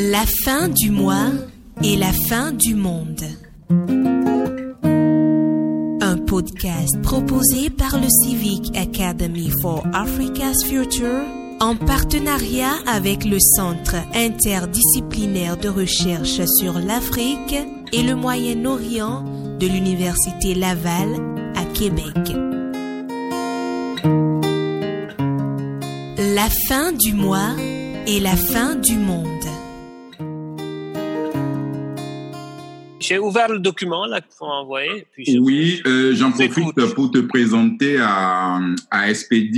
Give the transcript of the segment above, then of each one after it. La fin du mois et la fin du monde. Un podcast proposé par le Civic Academy for Africa's Future en partenariat avec le Centre Interdisciplinaire de Recherche sur l'Afrique et le Moyen-Orient de l'Université Laval à Québec. La fin du mois et la fin du monde. J'ai ouvert le document là qu'il faut envoyer. J'en profite pour te présenter à SPD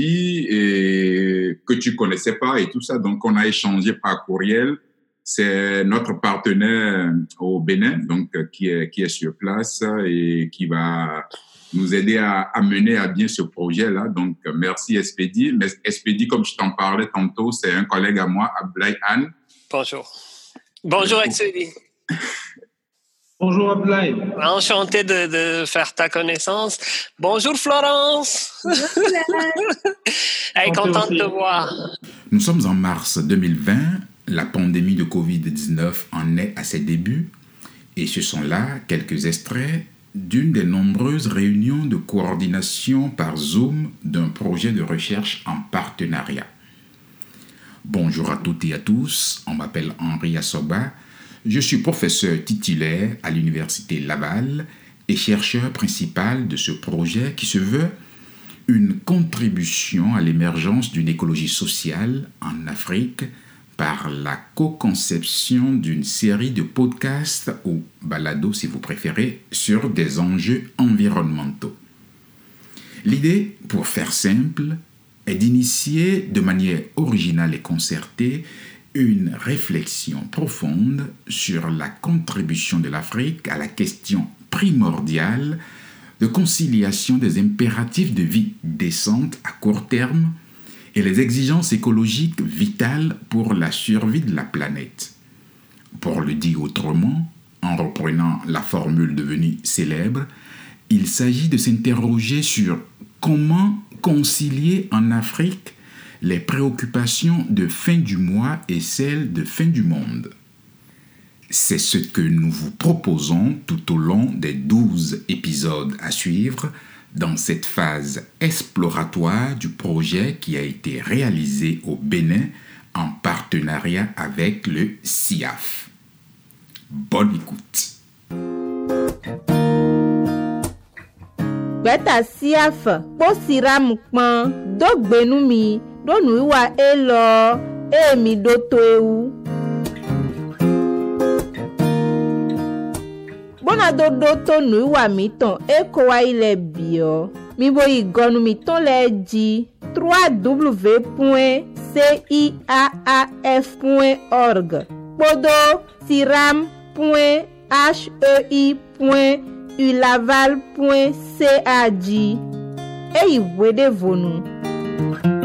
et que tu connaissais pas et tout ça. Donc, on a échangé par courriel. C'est notre partenaire au Bénin, donc qui est sur place et qui va nous aider à mener à bien ce projet-là. Donc, merci SPD. Mais SPD, comme je t'en parlais tantôt, c'est un collègue à moi, Ablaï Anne. Bonjour SPD. Bonjour Ablaï. Enchanté de faire ta connaissance. Bonjour Florence. Hey, contente de te voir. Nous sommes en mars 2020. La pandémie de Covid-19 en est à ses débuts. Et ce sont là quelques extraits d'une des nombreuses réunions de coordination par Zoom d'un projet de recherche en partenariat. Bonjour à toutes et à tous. On m'appelle Henri Assoba. Je suis professeur titulaire à l'Université Laval et chercheur principal de ce projet qui se veut une contribution à l'émergence d'une écologie sociale en Afrique par la co-conception d'une série de podcasts ou balados, si vous préférez, sur des enjeux environnementaux. L'idée, pour faire simple, est d'initier de manière originale et concertée une réflexion profonde sur la contribution de l'Afrique à la question primordiale de conciliation des impératifs de vie décente à court terme et les exigences écologiques vitales pour la survie de la planète. Pour le dire autrement, en reprenant la formule devenue célèbre, il s'agit de s'interroger sur comment concilier en Afrique les préoccupations de fin du mois et celles de fin du monde. C'est ce que nous vous proposons tout au long des 12 épisodes à suivre dans cette phase exploratoire du projet qui a été réalisé au Bénin en partenariat avec le CIAF. Bonne écoute. Beta CIAF, posiramukman, dogbenumi. Donuwa nou elor, emi dotoewu. Bona dodoto nuwa miton ekowa ile bio. Mibo igonu miton leji 3w.ciaaf.org podo-siram.hei.ulaval.cag Ei wede vonu.